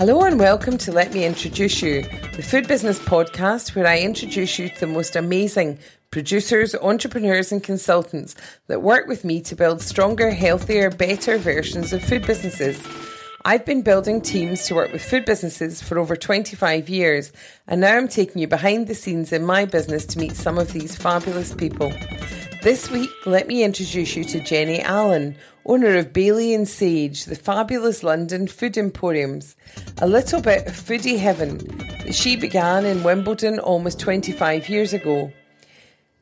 Hello and welcome to Let Me Introduce You, the food business podcast where I introduce you to the most amazing producers, entrepreneurs and consultants that work with me to build stronger, healthier, better versions of food businesses. I've been building teams to work with food businesses for over 25 years and now I'm taking you behind the scenes in my business to meet some of these fabulous people. This week, let me introduce you to Jenny Allen, owner of Bailey and Sage, the fabulous London food emporiums. A little bit of foodie heaven that she began in Wimbledon almost 25 years ago.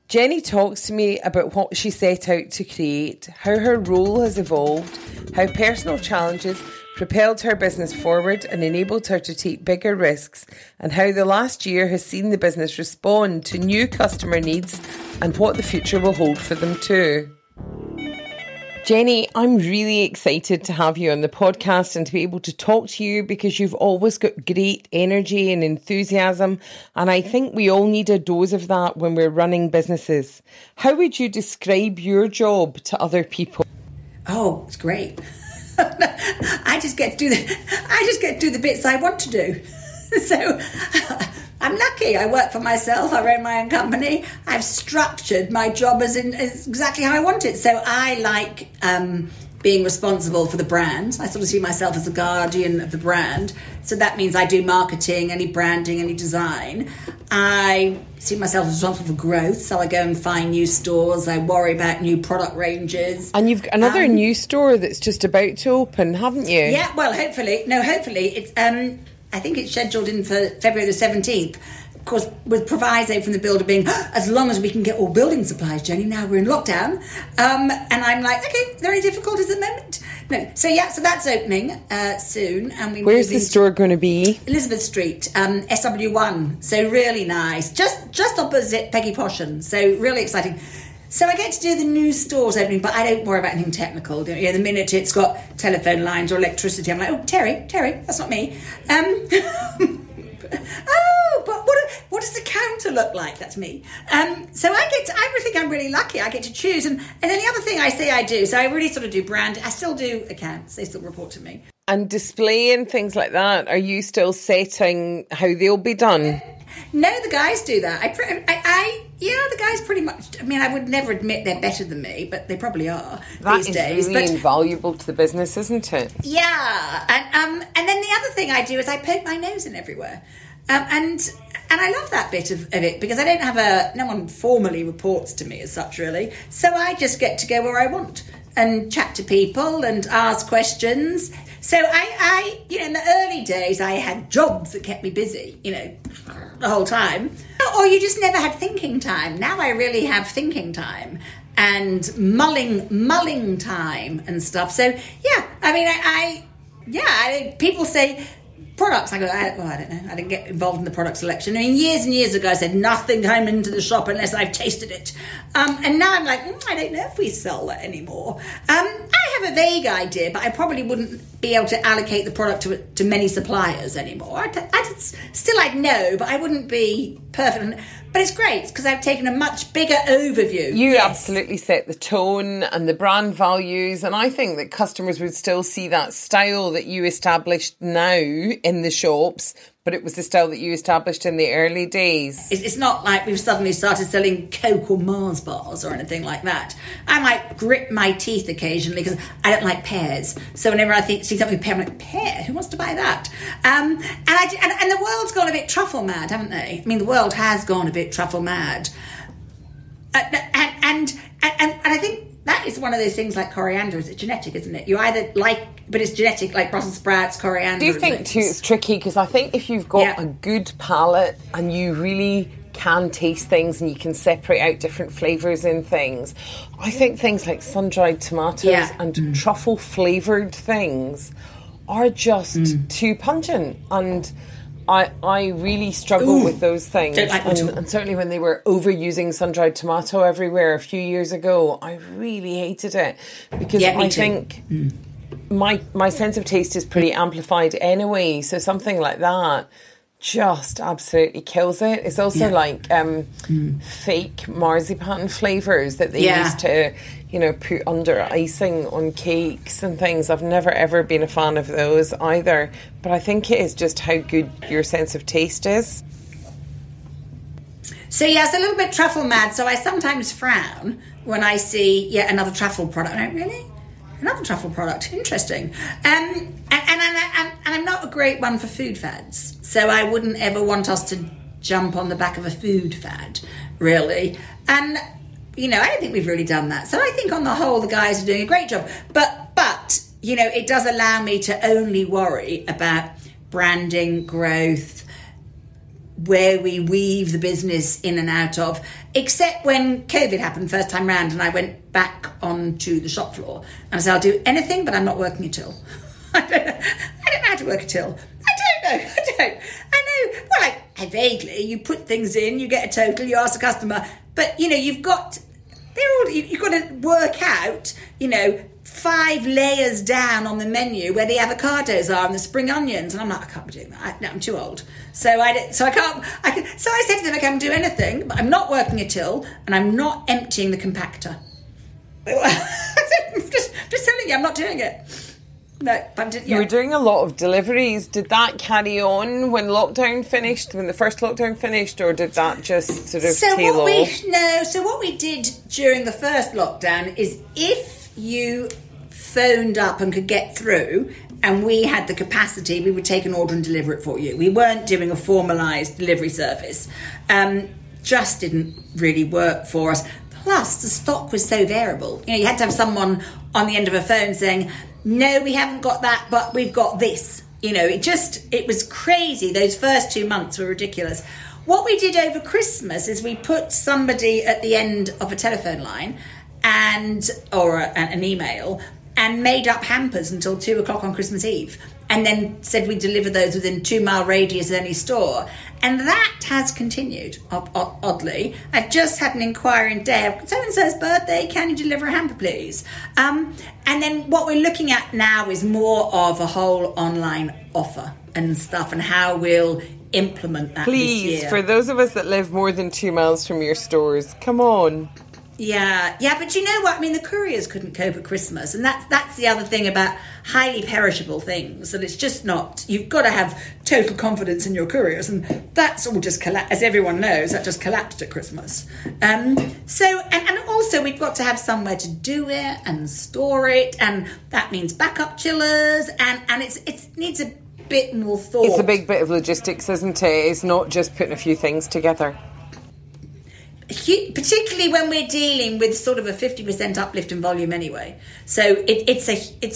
Jenny talks to me about what she set out to create, how her role has evolved, how personal challenges propelled her business forward and enabled her to take bigger risks, and how the last year has seen the business respond to new customer needs and what the future will hold for them too. Jenny, I'm really excited to have you on the podcast and to be able to talk to you because you've always got great energy and enthusiasm, and I think we all need a dose of that when we're running businesses. How would you describe your job to other people? Oh, it's great. I just get to do the bits I want to do. So I'm lucky. I work for myself. I run my own company. I've structured my job as exactly how I want it. So I like being responsible for the brand. I sort of see myself as the guardian of the brand. So that means I do marketing, any branding, any design. I see myself as responsible for growth. So I go and find new stores. I worry about new product ranges. And you've got another new store that's just about to open, haven't you? Yeah, well, hopefully. No, hopefully. It's I think it's scheduled in for February the 17th. Of course, with proviso from the builder being, as long as we can get all building supplies, Jenny, now we're in lockdown. And I'm like, okay, there are any difficulties at the moment? No. So, yeah, so that's opening soon. And where's the store going to be? Elizabeth Street, SW1. So really nice. Just opposite Peggy Poshan. So really exciting. So I get to do the new stores opening, but I don't worry about anything technical. You know, the minute it's got telephone lines or electricity, I'm like, oh, Terry, that's not me. Oh, but what does the counter look like? That's me. So I think I'm really lucky. I get to choose. And then the other thing I say I do, so I really sort of do brand. I still do accounts. They still report to me. And display and things like that, are you still setting how they'll be done? No, the guys do that. The guys pretty much. I mean, I would never admit they're better than me, but they probably are these days. That is really invaluable to the business, isn't it? Yeah, and then the other thing I do is I poke my nose in everywhere, and I love that bit of it because I don't have no one formally reports to me as such really, so I just get to go where I want and chat to people and ask questions. So I in the early days I had jobs that kept me busy, you know, the whole time. Or you just never had thinking time. Now I really have thinking time and mulling time and stuff. So yeah, I mean, people say products. I go, I don't know. I didn't get involved in the product selection. I mean, years and years ago, I said nothing came into the shop unless I've tasted it. And now I'm like, I don't know if we sell that anymore. I have a vague idea, but I probably wouldn't be able to allocate the product to many suppliers anymore. I'd know, but I wouldn't be perfect. But it's great because I've taken a much bigger overview. You absolutely set the tone and the brand values. And I think that customers would still see that style that you established now in the shops, but it was the style that you established in the early days. It's not like we've suddenly started selling Coke or Mars bars or anything like that. I might grit my teeth occasionally because I don't like pears. So whenever I see something with pear, I'm like, pear? Who wants to buy that? And the world's gone a bit truffle mad, haven't they? I mean, the world has gone a bit truffle mad. And I think that is one of those things like coriander. Is it genetic, isn't it? You either like... But it's genetic, like Brussels sprouts, coriander. Do you think too it's tricky? Because I think if you've got a good palate and you really can taste things and you can separate out different flavours in things, I think things like sun-dried tomatoes and truffle-flavoured things are just too pungent. And I really struggle with those things. And certainly when they were overusing sun-dried tomato everywhere a few years ago, I really hated it. Because I think... My sense of taste is pretty amplified anyway, so something like that just absolutely kills it. It's also like fake marzipan flavours that they used to, you know, put under icing on cakes and things. I've never ever been a fan of those either, but I think it is just how good your sense of taste is. So yes, a little bit truffle mad. So I sometimes frown when I see yet another truffle product. I don't really. Another truffle product, interesting. And I'm not a great one for food fads, so I wouldn't ever want us to jump on the back of a food fad, really. And, you know, I don't think we've really done that. So I think on the whole, the guys are doing a great job. But you know, it does allow me to only worry about branding, growth, where we weave the business in and out of, except when COVID happened first time round and I went back onto the shop floor and I said, I'll do anything, but I'm not working a till. I don't know how to work a till. I don't know. I know, well, I vaguely, you put things in, you get a total, you ask a customer, but, you know, you've got to work out, you know, 5 layers down on the menu where the avocados are and the spring onions, and I'm like, I can't be doing that. I'm too old, so I said to them, I can't do anything, but I'm not working a till and I'm not emptying the compactor. just telling you, I'm not doing it. No, but yeah. You were doing a lot of deliveries. Did that carry on when lockdown finished, when the first lockdown finished, or did that just sort of tail off? No, so what we did during the first lockdown is if you phoned up and could get through and we had the capacity, we would take an order and deliver it for you. We weren't doing a formalised delivery service. Just didn't really work for us. Plus, the stock was so variable. You know, you had to have someone on the end of a phone saying, no, we haven't got that, but we've got this. You know, it was crazy. Those first 2 months were ridiculous. What we did over Christmas is we put somebody at the end of a telephone line or an email, and made up hampers until 2:00 on Christmas Eve, and then said we deliver those within 2-mile radius of any store, and that has continued. Oddly, I've just had an inquiry in day. So and so's birthday, can you deliver a hamper, please? And then what we're looking at now is more of a whole online offer and stuff, and how we'll implement that. Please, this year. For those of us that live more than 2 miles from your stores, come on. Yeah, but you know what? I mean, the couriers couldn't cope at Christmas, and that's the other thing about highly perishable things, and it's just not... You've got to have total confidence in your couriers, and that's all just collapsed. As everyone knows, that just collapsed at Christmas. So, and also we've got to have somewhere to do it and store it, and that means backup chillers, and it needs a bit more thought. It's a big bit of logistics, isn't it? It's not just putting a few things together. Particularly when we're dealing with sort of a 50% uplift in volume anyway, so it's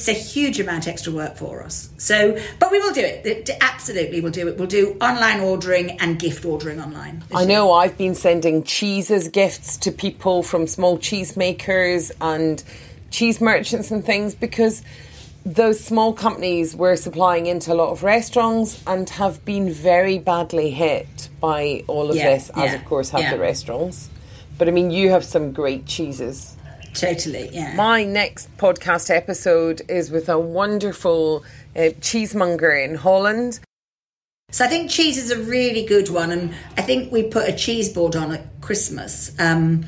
a huge amount of extra work for us. So, but we will do it. Absolutely, we'll do it. We'll do online ordering and gift ordering online. I know I've been sending cheese as gifts to people from small cheese makers and cheese merchants and things, because those small companies were supplying into a lot of restaurants and have been very badly hit by all of this, as of course have the restaurants. But I mean, you have some great cheeses. Totally, yeah. My next podcast episode is with a wonderful cheesemonger in Holland. So I think cheese is a really good one, and I think we put a cheese board on at Christmas. And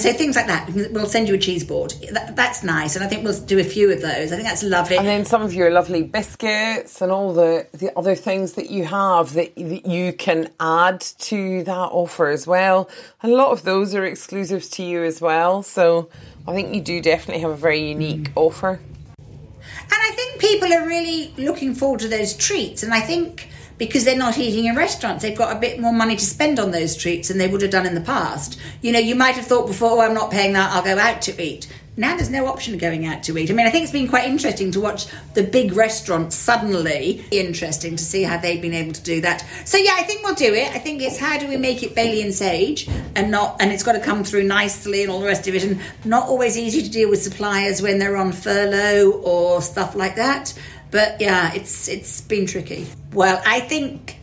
so things like that. We'll send you a cheese board. That's nice. And I think we'll do a few of those. I think that's lovely. And then some of your lovely biscuits and all the other things that you have that you can add to that offer as well. A lot of those are exclusives to you as well. So I think you do definitely have a very unique offer. And I think people are really looking forward to those treats. And I think... because they're not eating in restaurants, they've got a bit more money to spend on those treats than they would have done in the past. You know, you might have thought before, oh, I'm not paying that, I'll go out to eat. Now there's no option of going out to eat. I mean, I think it's been quite interesting to watch the big restaurants suddenly. Interesting to see how they've been able to do that. So, yeah, I think we'll do it. I think it's how do we make it Bailey and Sage and it's got to come through nicely and all the rest of it, and not always easy to deal with suppliers when they're on furlough or stuff like that. But, yeah, it's been tricky. Well, I think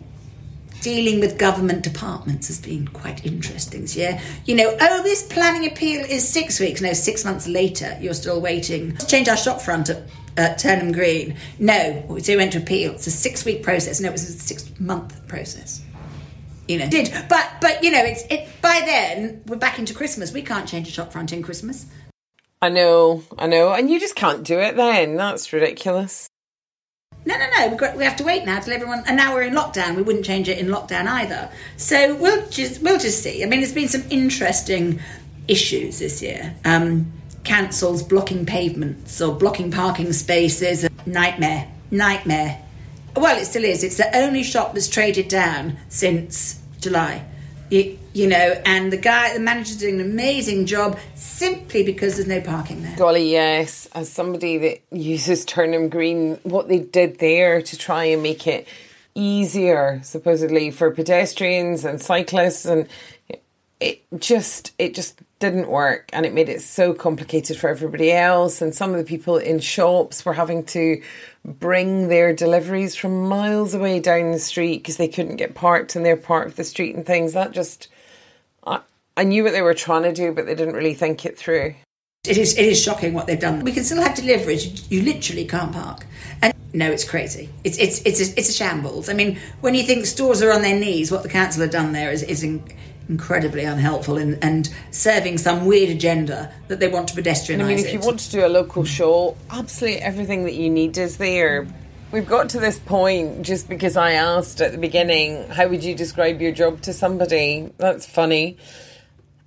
dealing with government departments has been quite interesting this year. You know, this planning appeal is 6 weeks. No, 6 months later, you're still waiting. Change our shop front at at Turnham Green. No, so he went to appeal. It's a 6-week process. No, it was a 6-month process. You know, did but you know, it. By then we're back into Christmas. We can't change a shop front in Christmas. I know, and you just can't do it then. That's ridiculous. No. We have to wait now till everyone. And now we're in lockdown. We wouldn't change it in lockdown either. So we'll just see. I mean, there's been some interesting issues this year. Councils blocking pavements or blocking parking spaces. Nightmare. Well, it still is. It's the only shop that's traded down since July. You know, and the manager's doing an amazing job simply because there's no parking there. Golly, yes. As somebody that uses Turnham Green, what they did there to try and make it easier, supposedly, for pedestrians and cyclists, and it just didn't work, and it made it so complicated for everybody else. And some of the people in shops were having to bring their deliveries from miles away down the street because they couldn't get parked in their part of the street and things. That just, I knew what they were trying to do, but they didn't really think it through. It is shocking what they've done. We can still have deliveries. You literally can't park. And no, it's crazy. It's a shambles. I mean, when you think stores are on their knees, what the council have done there is incredibly unhelpful and serving some weird agenda that they want to pedestrianise. I mean, if you want to do a local show, absolutely everything that you need is there. We've got to this point just because I asked at the beginning, how would you describe your job to somebody? That's funny.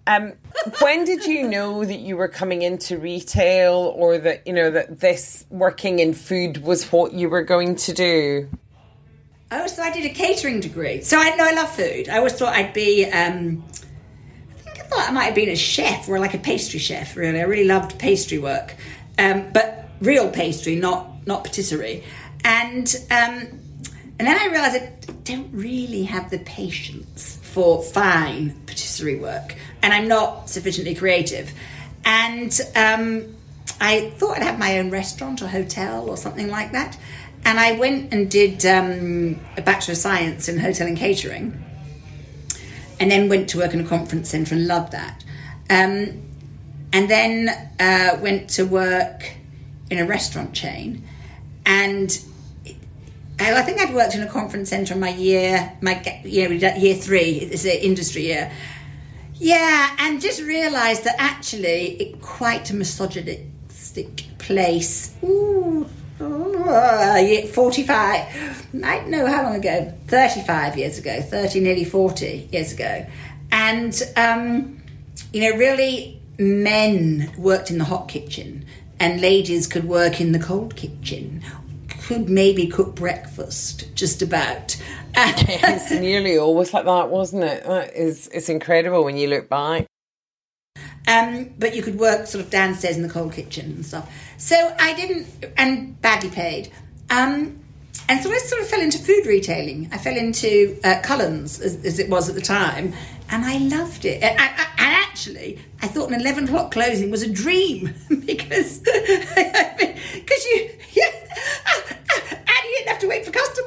When did you know that you were coming into retail, or that, you know, that this working in food was what you were going to do? Oh, so I did a catering degree. So I know I love food. I always thought I'd be, I might have been a chef or like a pastry chef, really. I really loved pastry work, but real pastry, not patisserie. And then I realised I don't really have the patience for fine patisserie work, and I'm not sufficiently creative. And I thought I'd have my own restaurant or hotel or something like that. And I went and did a Bachelor of Science in Hotel and Catering, and then went to work in a conference centre and loved that. And then went to work in a restaurant chain. And I think I'd worked in a conference centre in year 3, it's an industry year. Yeah, and just realised that actually it's quite a misogynistic place. Ooh. 45, I don't know how long ago, 35 years ago, nearly 40 years ago. And, you know, really men worked in the hot kitchen and ladies could work in the cold kitchen, could maybe cook breakfast, just about. It's nearly always like that, wasn't it? It's incredible when you look back. But you could work sort of downstairs in the cold kitchen and stuff. So I didn't, and badly paid. And so I sort of fell into food retailing. I fell into Cullens, as it was at the time, and I loved it. And I thought an 11 o'clock closing was a dream, because you didn't have to wait for customers.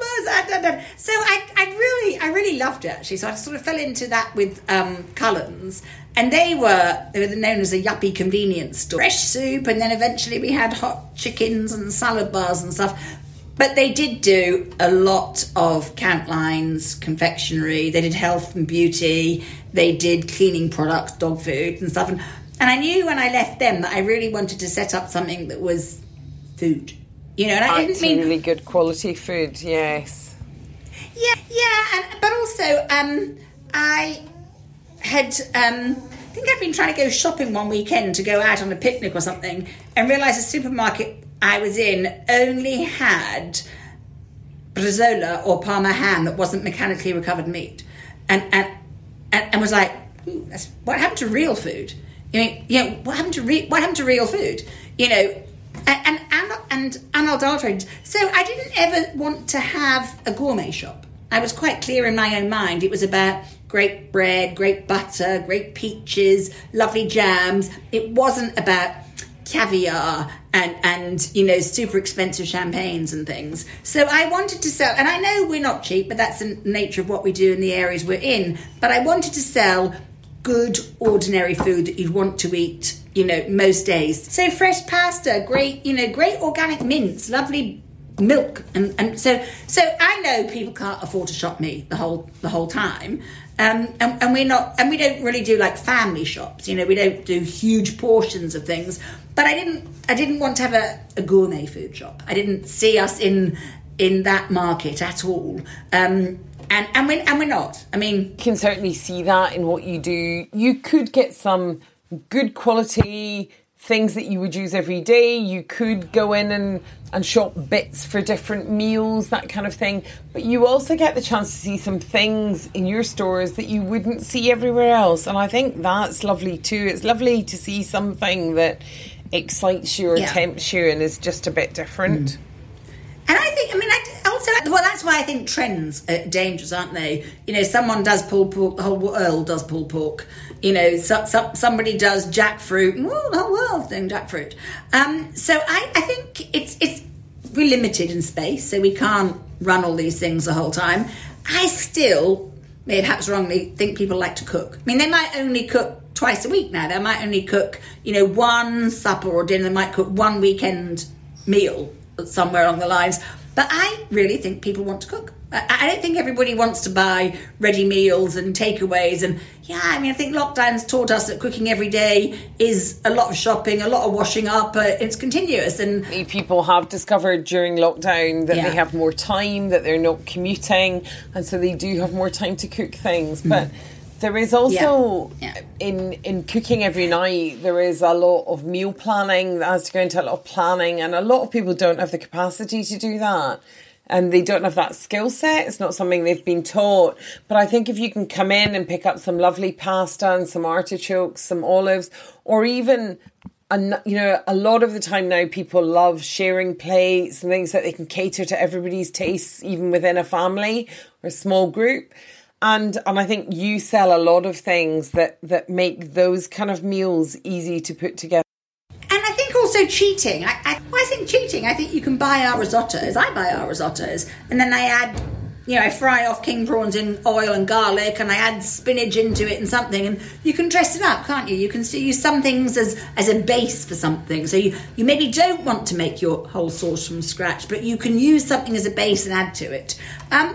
So I really loved it, actually. So I sort of fell into that with Cullens. And they were known as a yuppie convenience store. Fresh soup, and then eventually we had hot chickens and salad bars and stuff. But they did do a lot of count lines, confectionery. They did health and beauty. They did cleaning products, dog food and stuff. And I knew when I left them that I really wanted to set up something that was food. You know, and I didn't mean... really good quality food, yes. Yeah. But also, I... had I think I'd been trying to go shopping one weekend to go out on a picnic or something, and realised the supermarket I was in only had Brazola or Parma ham that wasn't mechanically recovered meat, and was like, that's, what happened to real food? What happened to real food? You know, and unadulterated. So I didn't ever want to have a gourmet shop. I was quite clear in my own mind. It was about great bread, great butter, great peaches, lovely jams. It wasn't about caviar and you know, super expensive champagnes and things. So I wanted to sell, and I know we're not cheap, but that's the nature of what we do in the areas we're in. But I wanted to sell good, ordinary food that you'd want to eat you know, most days. So fresh pasta, great, you know, great organic mince, lovely milk, and so I know people can't afford to shop me the whole time, and we're not, and we don't really do like family shops, you know, we don't do huge portions of things. But I didn't want to have a gourmet food shop. I didn't see us in that market at all. And we're not. I mean, you can certainly see that in what you do. You could get some good quality things that you would use every day. You could go in and shop bits for different meals, that kind of thing. But you also get the chance to see some things in your stores that you wouldn't see everywhere else. And I think that's lovely too. It's lovely to see something that excites you or tempts you and is just a bit different. Mm. And I think, I mean, that's why I think trends are dangerous, aren't they? You know, someone does pulled pork, the whole world does pulled pork. You know, somebody does jackfruit, and the whole world's doing jackfruit. So I think we're limited in space, so we can't run all these things the whole time. I still, maybe perhaps wrongly, think people like to cook. I mean, they might only cook twice a week now. They might only cook, you know, one supper or dinner. They might cook one weekend meal somewhere along the lines. But I really think people want to cook. I don't think everybody wants to buy ready meals and takeaways. And yeah, I mean, I think lockdown's taught us that cooking every day is a lot of shopping, a lot of washing up. It's continuous. And people have discovered during lockdown that they have more time, that they're not commuting. And so they do have more time to cook things. Mm. But there is also, in cooking every night, there is a lot of meal planning that has to go into a lot of planning, and a lot of people don't have the capacity to do that, and they don't have that skill set. It's not something they've been taught. But I think if you can come in and pick up some lovely pasta and some artichokes, some olives, or even, you know, a lot of the time now people love sharing plates and things that they can cater to everybody's tastes, even within a family or a small group. And I think you sell a lot of things that make those kind of meals easy to put together. And I think also cheating. I think cheating. I think you can buy our risottos. I buy our risottos. And then I add, you know, I fry off king prawns in oil and garlic, and I add spinach into it and something. And you can dress it up, can't you? You can still use some things as a base for something. So you maybe don't want to make your whole sauce from scratch, but you can use something as a base and add to it.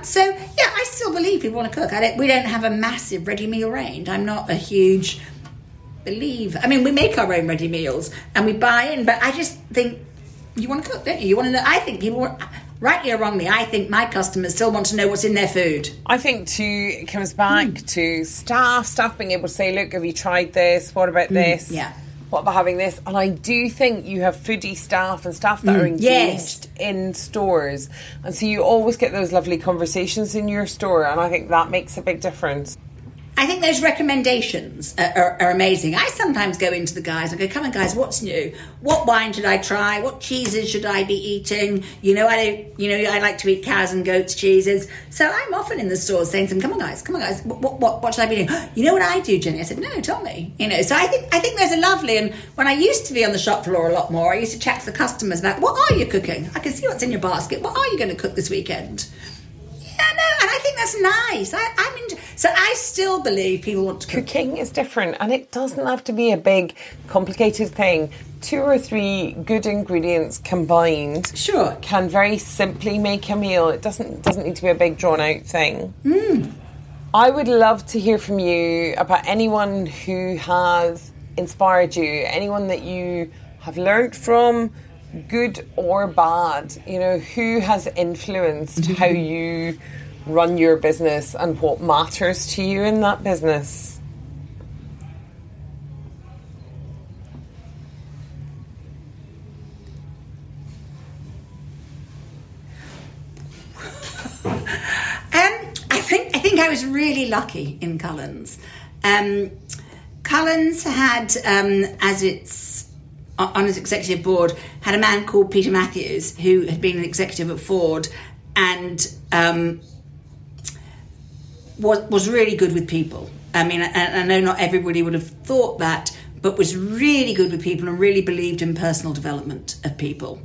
So, yeah, I still believe people want to cook. We don't have a massive ready meal range. I'm not a huge believer. I mean, we make our own ready meals and we buy in, but I just think you want to cook, don't you? You want to know. I think people want, rightly or wrongly, I think my customers still want to know what's in their food. I think, too, it comes back to staff being able to say, look, have you tried this? What about this? Yeah. What about having this? And I do think you have foodie staff and staff that are engaged in stores. And so you always get those lovely conversations in your store. And I think that makes a big difference. I think those recommendations are amazing. I sometimes go into the guys and go, come on, guys, what's new? What wine should I try? What cheeses should I be eating? You know, I like to eat cows and goats cheeses. So I'm often in the stores saying to them, come on, guys, what should I be doing? You know what I do, Jenny? I said, no, tell me. You know, so I think those are lovely. And when I used to be on the shop floor a lot more, I used to chat to the customers about, what are you cooking? I can see what's in your basket. What are you going to cook this weekend? Yeah, no, and I think that's nice. So I still believe people want to cook. Cooking is different, and it doesn't have to be a big, complicated thing. 2 or 3 good ingredients combined can very simply make a meal. It doesn't need to be a big, drawn-out thing. Mm. I would love to hear from you about anyone who has inspired you, anyone that you have learned from, good or bad, you know, who has influenced how you run your business and what matters to you in that business? I think I was really lucky in Cullens. Cullens had, on his executive board, had a man called Peter Matthews, who had been an executive at Ford and was really good with people. I mean, I know not everybody would have thought that, but was really good with people and really believed in personal development of people.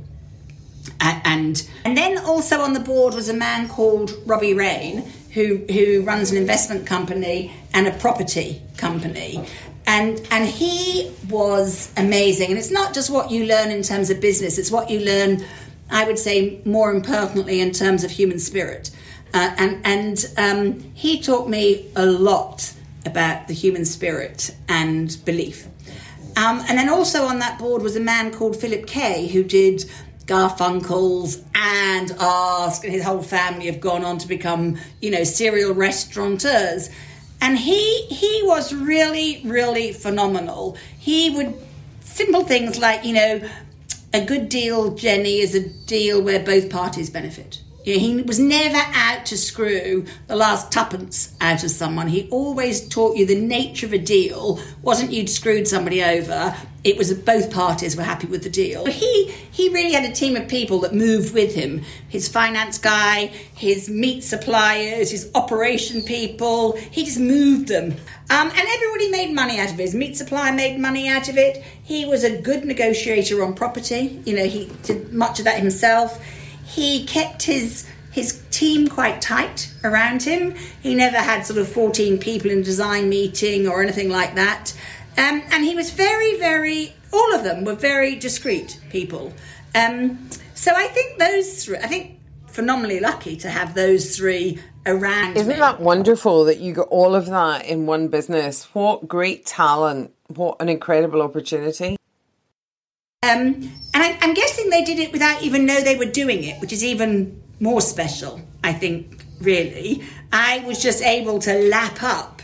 And then also on the board was a man called Robbie Rain, who runs an investment company and a property company. And he was amazing. And it's not just what you learn in terms of business, it's what you learn, I would say, more importantly, in terms of human spirit. And he taught me a lot about the human spirit and belief. And then also on that board was a man called Philip Kay, who did Garfunkel's and Ask, and his whole family have gone on to become, you know, serial restaurateurs. And he was really, really phenomenal. He would, simple things like, you know, a good deal, Jenny, is a deal where both parties benefit. You know, he was never out to screw the last tuppence out of someone. He always taught you the nature of a deal wasn't you'd screwed somebody over. It was that both parties were happy with the deal. He really had a team of people that moved with him. His finance guy, his meat suppliers, his operation people. He just moved them. And everybody made money out of it. His meat supplier made money out of it. He was a good negotiator on property. You know, he did much of that himself. He kept his team quite tight around him. He never had sort of 14 people in a design meeting or anything like that. And he was very, very, all of them were very discreet people. So I think those three, I think phenomenally lucky to have those three around. Isn't that wonderful that you got all of that in one business? What great talent. What an incredible opportunity. And I'm guessing they did it without even know they were doing it, which is even more special, I think, really. I was just able to lap up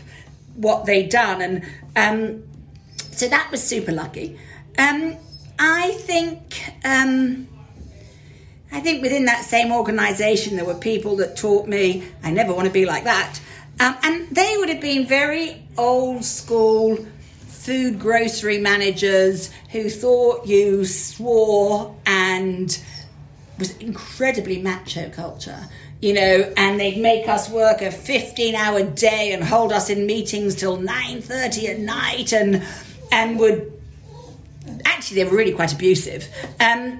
what they'd done. And so that was super lucky. I think within that same organisation, there were people that taught me, I never want to be like that. And they would have been very old school food grocery managers who thought you swore, and was incredibly macho culture, you know, and they'd make us work a 15-hour day and hold us in meetings till 9:30 at night, and would actually, they were really quite abusive, and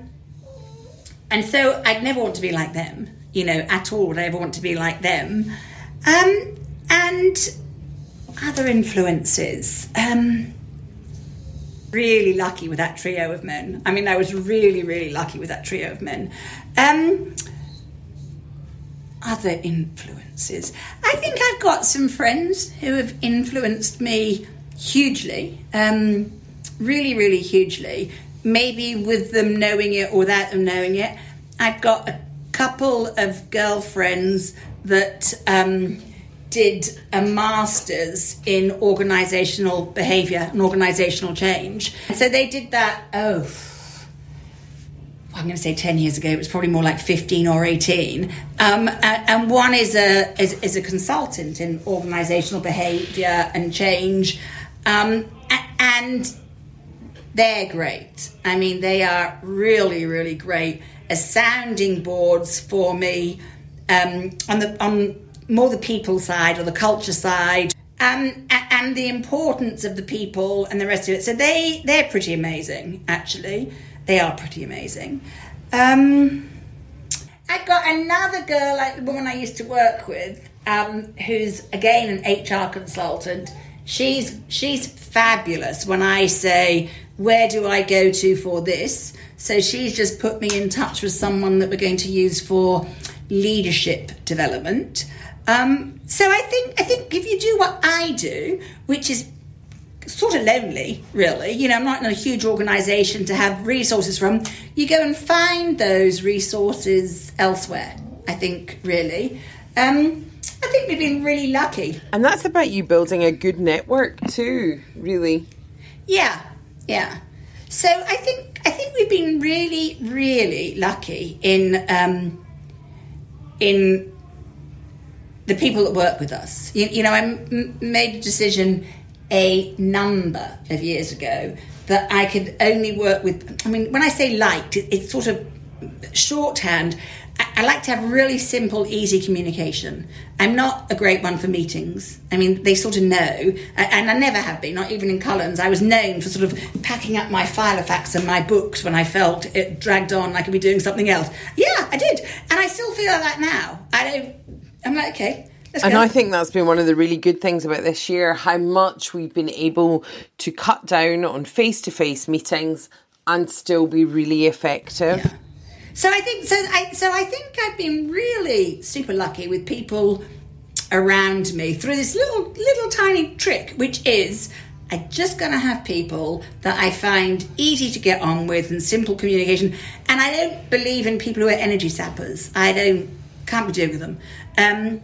so I'd never want to be like them, you know, at all would I ever want to be like them. And other influences. Really lucky with that trio of men. I mean, I was really, really lucky with that trio of men. Other influences. I think I've got some friends who have influenced me hugely. Really, really hugely. Maybe with them knowing it or without them knowing it. I've got a couple of girlfriends that did a master's in organisational behaviour and organisational change. So they did that, I'm going to say 10 years ago, it was probably more like 15 or 18. And one is a consultant in organisational behaviour and change. And they're great. I mean, they are really, really great as sounding boards for me on more the people side or the culture side, and the importance of the people and the rest of it. So they're pretty amazing, actually. They are pretty amazing. I've got another girl, like the woman I used to work with, who's, again, an HR consultant. She's fabulous when I say, where do I go to for this? So she's just put me in touch with someone that we're going to use for leadership development. So I think if you do what I do, which is sort of lonely, really, you know, I'm not in a huge organisation to have resources from, you go and find those resources elsewhere, I think, really. I think we've been really lucky. And that's about you building a good network too, really. Yeah. So I think we've been really, really lucky in the people that work with us. You know, I made a decision a number of years ago that I could only work with, I mean, when I say liked, it's sort of shorthand. I like to have really simple, easy communication. I'm not a great one for meetings. I mean, they sort of know, and I never have been, not even in Cullens. I was known for sort of packing up my filofax and my books when I felt it dragged on, I could be doing something else. Yeah, I did. And I still feel like that now. I'm like, okay, And I think that's been one of the really good things about this year, how much we've been able to cut down on face-to-face meetings and still be really effective. Yeah. So I think I've been really super lucky with people around me through this little tiny trick, which is I'm just going to have people that I find easy to get on with and simple communication. And I don't believe in people who are energy sappers. I can't be doing with them. And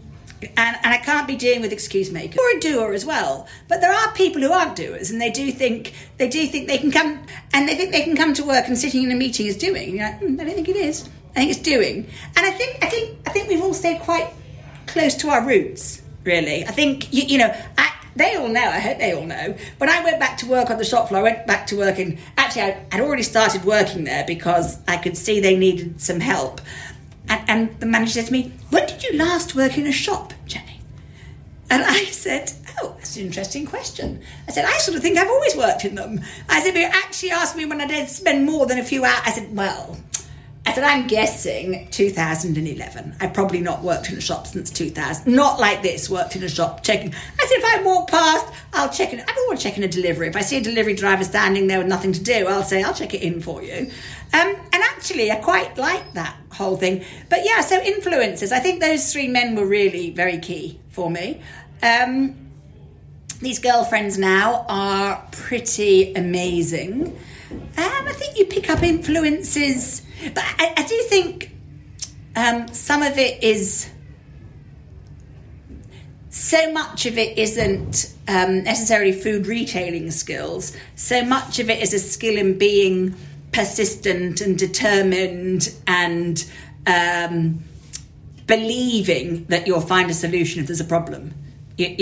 I can't be dealing with excuse makers, or a doer as well. But there are people who aren't doers, and they do think they can come, and they think they can come to work and sitting in a meeting is doing. And you're like, I don't think it is. I think it's doing. And I think we've all stayed quite close to our roots, really. I think they all know. I hope they all know. When I went back to work on the shop floor, I went back to work, and actually I'd already started working there because I could see they needed some help. And the manager said to me, "When did you last work in a shop, Jenny?" And I said, "Oh, that's an interesting question." I said, "I sort of think I've always worked in them." I said, "But you actually asked me when I did spend more than a few hours." I said, "Well," I said, "I'm guessing 2011. I've probably not worked in a shop since 2000. Not like this, worked in a shop, checking." I said, "If I walk past, I'll check it. I don't want to check in a delivery. If I see a delivery driver standing there with nothing to do, I'll say, I'll check it in for you." And actually, I quite like that whole thing. But yeah, so influencers. I think those three men were really very key for me. These girlfriends now are pretty amazing. I think you pick up influences. But I do think some of it is... So much of it isn't necessarily food retailing skills. So much of it is a skill in being... persistent and determined and believing that you'll find a solution if there's a problem. I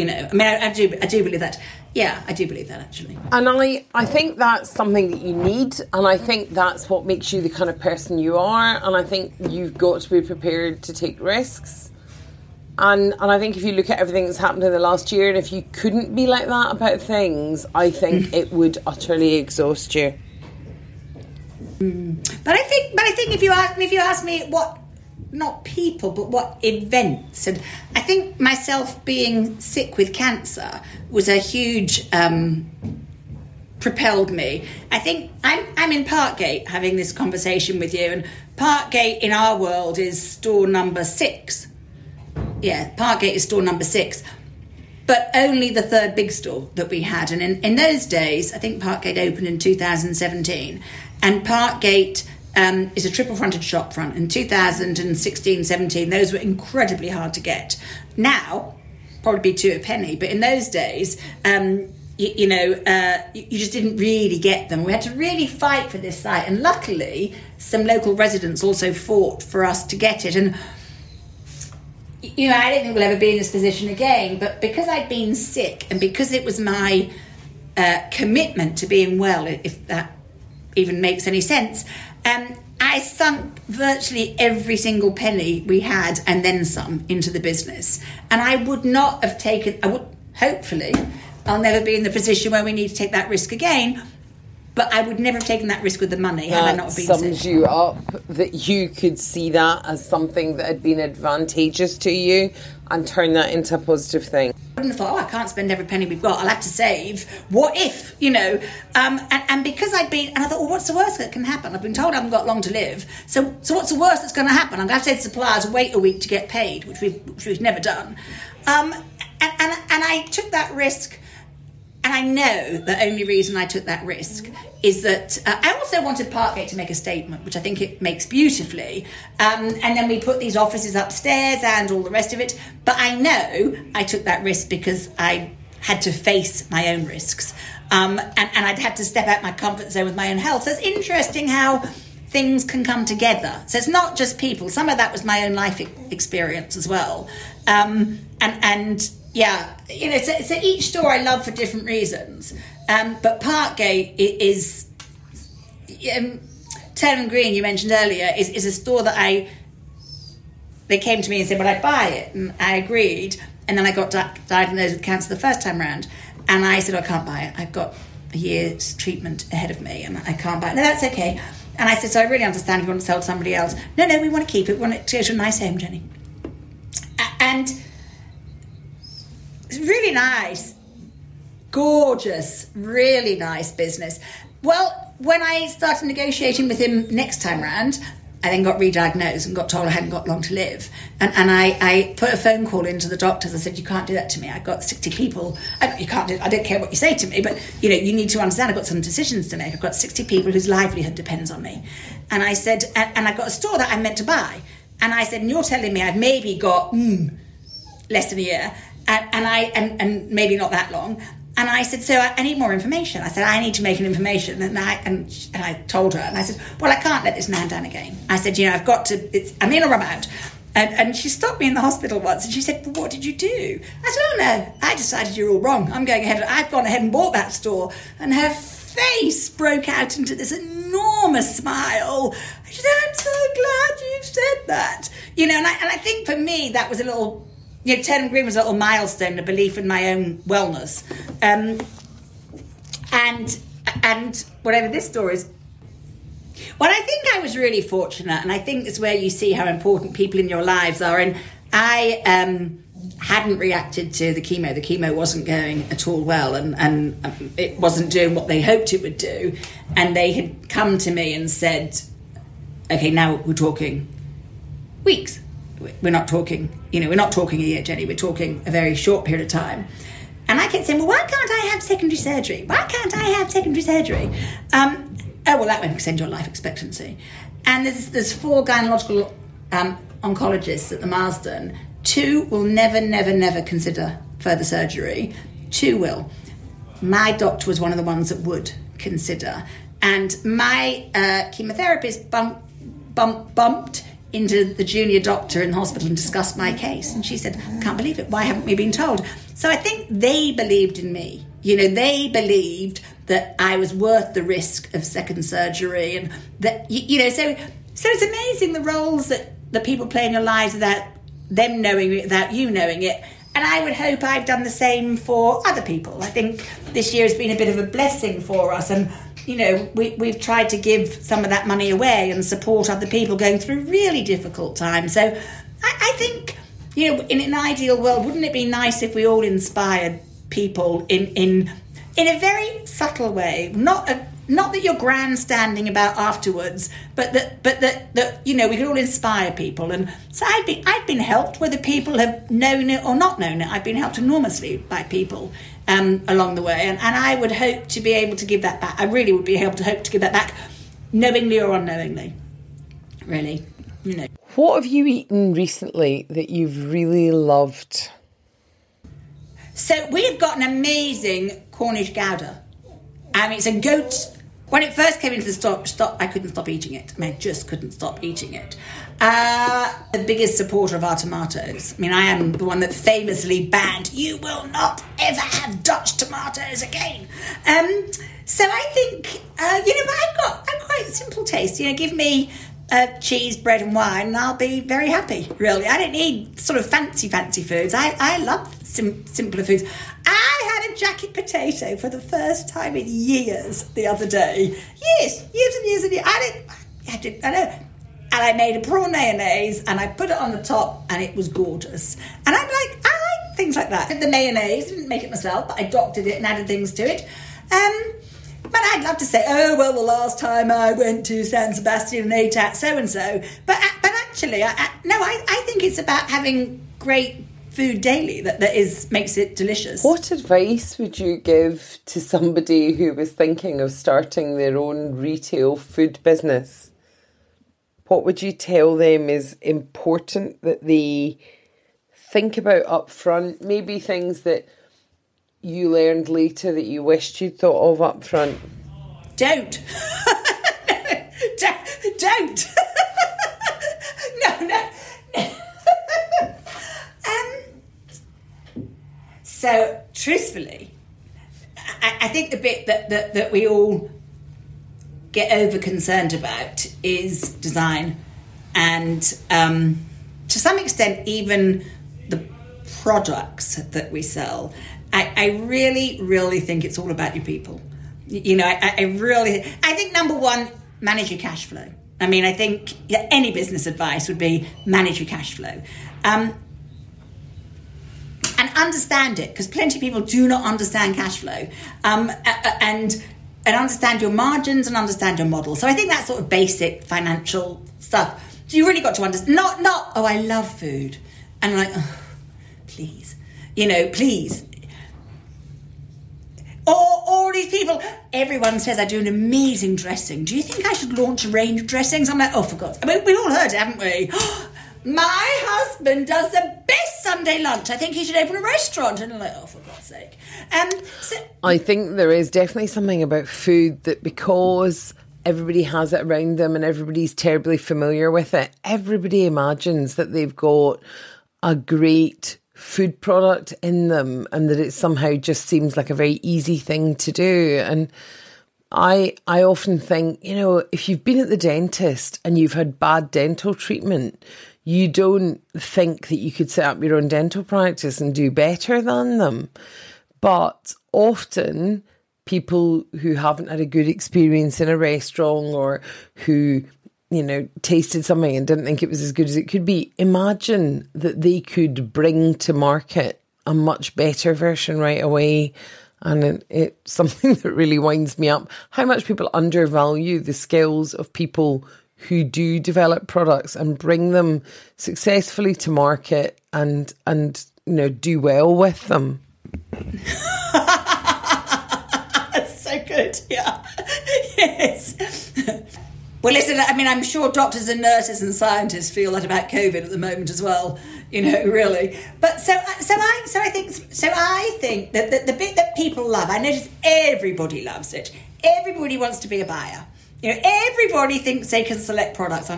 do believe that. Yeah, I do believe that, actually. And I think that's something that you need, and I think that's what makes you the kind of person you are, and I think you've got to be prepared to take risks. And I think if you look at everything that's happened in the last year, and if you couldn't be like that about things, I think it would utterly exhaust you. But I think if you ask me what, not people, but what events, and I think myself being sick with cancer was a huge propelled me. I think I'm in Parkgate having this conversation with you, and Parkgate in our world is store number 6. Yeah, Parkgate is store number 6. But only the third big store that we had. And in those days, I think Parkgate opened in 2017. And Parkgate is a triple-fronted shop front. In 2016-17, those were incredibly hard to get. Now, probably 2 a penny. But in those days, you just didn't really get them. We had to really fight for this site. And luckily, some local residents also fought for us to get it. And... I don't think we'll ever be in this position again, but because I'd been sick and because it was my commitment to being well, if that even makes any sense, I sunk virtually every single penny we had and then some into the business. And hopefully, I'll never be in the position where we need to take that risk again, but I would never have taken that risk with the money had I not been sick. That sums you up, that you could see that as something that had been advantageous to you and turn that into a positive thing. I wouldn't have thought, I can't spend every penny we've got, I'll have to save. What if, And because I'd been... And I thought, well, what's the worst that can happen? I've been told I haven't got long to live. So what's the worst that's going to happen? I'm going to have to say to suppliers, wait a week to get paid, which we've never done. And I took that risk... And I know the only reason I took that risk is that I also wanted Parkgate to make a statement, which I think it makes beautifully. And then we put these offices upstairs and all the rest of it. But I know I took that risk because I had to face my own risks. And I'd had to step out my comfort zone with my own health. So it's interesting how things can come together. So it's not just people. Some of that was my own life experience as well. Yeah, so each store I love for different reasons. But Parkgate is... Turnham Green, you mentioned earlier, is a store that They came to me and said, well, I'd buy it. And I agreed. And then I got diagnosed with cancer the first time round. And I said, I can't buy it. I've got a year's treatment ahead of me and I can't buy it. No, that's okay. And I said, so I really understand if you want to sell to somebody else. No, we want to keep it. We want it to go to a nice home, Jenny. And... It's really nice. Gorgeous. Really nice business. Well, when I started negotiating with him next time round, I then got re-diagnosed and got told I hadn't got long to live. And I put a phone call into the doctors. I said, you can't do that to me. I've got 60 people. You can't do it. I don't care what you say to me, but, you know, you need to understand I've got some decisions to make. I've got 60 people whose livelihood depends on me. And I said, and I've got a store that I'm meant to buy. And I said, and you're telling me I've maybe got less than a year and maybe not that long. And I said, so I need more information. I said, I need to make an information. And I told her, and I said, well, I can't let this man down again. I said, you know, I've got to, I'm in or I'm out. And she stopped me in the hospital once, and she said, well, what did you do? I said, oh, no, I decided you're all wrong. I've gone ahead and bought that store. And her face broke out into this enormous smile. She said, I'm so glad you've said that. You know, and I think for me, that was a little... You know, Turnham Green was a little milestone, a belief in my own wellness. And whatever this store is. Well, I think I was really fortunate, and I think it's where you see how important people in your lives are. And I hadn't reacted to the chemo. The chemo wasn't going at all well, and it wasn't doing what they hoped it would do. And they had come to me and said, okay, now we're talking weeks. We're not talking, you know, we're not talking a year, Jenny. We're talking a very short period of time. And I kept saying, well, why can't I have secondary surgery? Why can't I have secondary surgery? Oh, well, that won't extend your life expectancy. And there's four gynecological oncologists at the Marsden. Two will never consider further surgery. Two will. My doctor was one of the ones that would consider. And my chemotherapist bumped into the junior doctor in the hospital and discussed my case, and she said, I can't believe it, why haven't we been told? So I think they believed in me. You know, they believed that I was worth the risk of second surgery, and that, you know, so it's amazing the roles that the people play in your lives without them knowing it, without you knowing it. And I would hope I've done the same for other people. I think this year has been a bit of a blessing for us, and you know, we've tried to give some of that money away and support other people going through really difficult times. So I think, you know, in an ideal world, wouldn't it be nice if we all inspired people in a very subtle way? Not that you're grandstanding about afterwards, but that you know, we could all inspire people. And so I've been helped, whether people have known it or not known it. I've been helped enormously by people along the way, and I would hope to be able to give that back. I really would be able to hope to give that back, knowingly or unknowingly, really. You know. What have you eaten recently that you've really loved? So we've got an amazing Cornish Gouda. I mean, it's a goat. When it first came into the stop, I couldn't stop eating it. I mean, I just couldn't stop eating it. The biggest supporter of our tomatoes. I mean, I am the one that famously banned, you will not ever have Dutch tomatoes again. So I think, you know, I've got quite simple taste. You know, give me cheese, bread and wine, and I'll be very happy, really. I don't need sort of fancy foods. I love simpler foods. I had a jacket potato for the first time in years the other day. Yes, years and years. I know. And I made a prawn mayonnaise, and I put it on the top, and it was gorgeous. And I'm like, I like things like that. I did the mayonnaise, didn't make it myself, but I doctored it and added things to it. But I'd love to say, oh, well, the last time I went to San Sebastian and ate at so-and-so. But actually, I think it's about having great food daily that makes it delicious. What advice would you give to somebody who was thinking of starting their own retail food business? What would you tell them is important that they think about up front? Maybe things that you learned later that you wished you'd thought of up front? Don't. Don't. No. So, truthfully, I think the bit that we all get over-concerned about is design. And to some extent, even the products that we sell... I really think it's all about your people. You know, I think number one, manage your cash flow. I mean, I think any business advice would be manage your cash flow. And understand it, because plenty of people do not understand cash flow, and understand your margins and understand your model. So I think that's sort of basic financial stuff. So you really got to understand, not, oh, I love food. And like, oh, please, you know, please. All these people, everyone says I do an amazing dressing. Do you think I should launch a range of dressings? I'm like, oh, for God's sake. I mean, we've all heard it, haven't we? My husband does the best Sunday lunch. I think he should open a restaurant. And I'm like, oh, for God's sake. I think there is definitely something about food that, because everybody has it around them and everybody's terribly familiar with it, everybody imagines that they've got a great food product in them, and that it somehow just seems like a very easy thing to do. And I often think, you know, if you've been at the dentist and you've had bad dental treatment, you don't think that you could set up your own dental practice and do better than them. But often people who haven't had a good experience in a restaurant, or who, you know, tasted something and didn't think it was as good as it could be, imagine that they could bring to market a much better version right away. And it's something that really winds me up, how much people undervalue the skills of people who do develop products and bring them successfully to market and you know, do well with them. That's so good, yeah. Yes. Well, listen, I mean, I'm sure doctors and nurses and scientists feel that about COVID at the moment as well, you know, really. But I think that the bit that people love, I notice everybody loves it. Everybody wants to be a buyer. You know, everybody thinks they can select products. I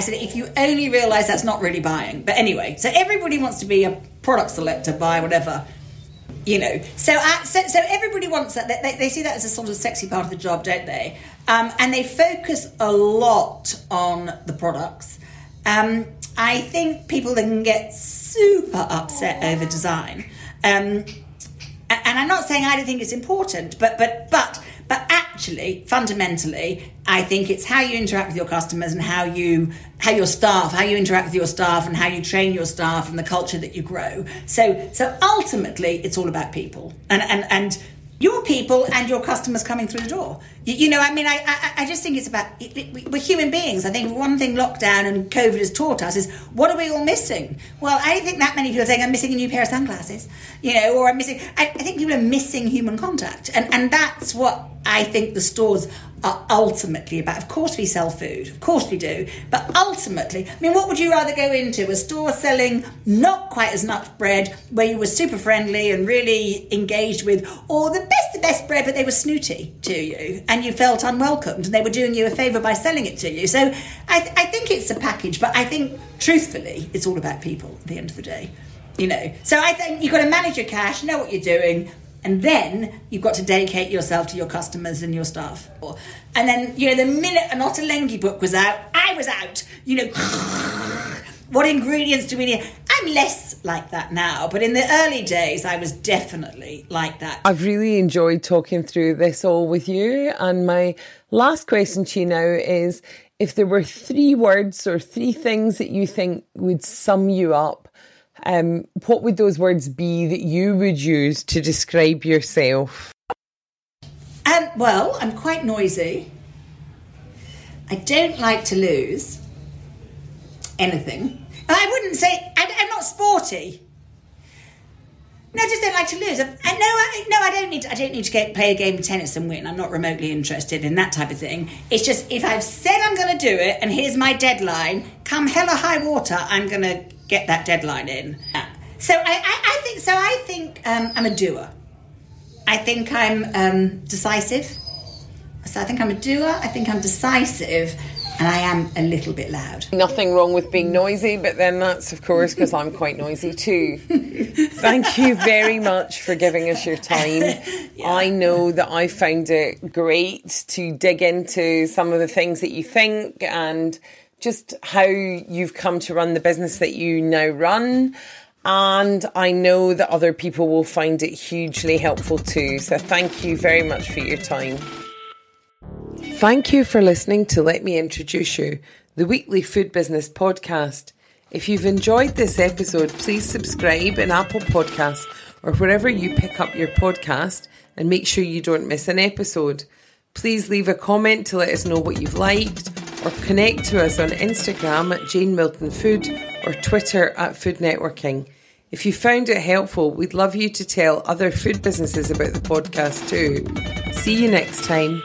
said, if you only realise that's not really buying. But anyway, so everybody wants to be a product selector, buy whatever. You know, so everybody wants that. They see that as a sort of sexy part of the job, don't they? And they focus a lot on the products. I think people can get super upset over design. And I'm not saying I don't think it's important, but actually, fundamentally, I think it's how you interact with your customers and how you interact with your staff and how you train your staff and the culture that you grow. So ultimately, it's all about people and your people and your customers coming through the door. You know, I mean, I just think it's about, we're human beings. I think one thing lockdown and COVID has taught us is, what are we all missing? Well, I don't think that many people are saying, I'm missing a new pair of sunglasses, you know, or I think people are missing human contact. And that's what I think the stores are ultimately about. Of course we sell food, of course we do. But ultimately, I mean, what would you rather go into? A store selling not quite as much bread, where you were super friendly and really engaged with, or the best bread, but they were snooty to you and you felt unwelcomed and they were doing you a favour by selling it to you. So I think it's a package, but I think, truthfully, it's all about people at the end of the day, you know. So I think you've got to manage your cash, know what you're doing, and then you've got to dedicate yourself to your customers and your staff. And then, you know, the minute an Ottolenghi book was out, I was out, you know. What ingredients do we need? I'm less like that now, but in the early days, I was definitely like that. I've really enjoyed talking through this all with you. And my last question to you now is, if there were 3 words or 3 things that you think would sum you up, what would those words be that you would use to describe yourself? Well, I'm quite noisy. I don't like to lose anything. I wouldn't say I'm not sporty. No, I just don't like to lose. I don't need to play a game of tennis and win. I'm not remotely interested in that type of thing. It's just, if I've said I'm going to do it and here's my deadline, come hell or high water, I'm going to get that deadline in. So I think I'm a doer. I think I'm decisive. So I think I'm a doer. I think I'm decisive. And I am a little bit loud. Nothing wrong with being noisy, but then that's, of course, because I'm quite noisy too. Thank you very much for giving us your time. Yeah. I know that I found it great to dig into some of the things that you think and just how you've come to run the business that you now run. And I know that other people will find it hugely helpful too. So thank you very much for your time. Thank you for listening to Let Me Introduce You, the weekly food business podcast. If you've enjoyed this episode, please subscribe in Apple Podcasts or wherever you pick up your podcast, and make sure you don't miss an episode. Please leave a comment to let us know what you've liked, or connect to us on Instagram at Jane Milton Food or Twitter at Food Networking. If you found it helpful, we'd love you to tell other food businesses about the podcast too. See you next time.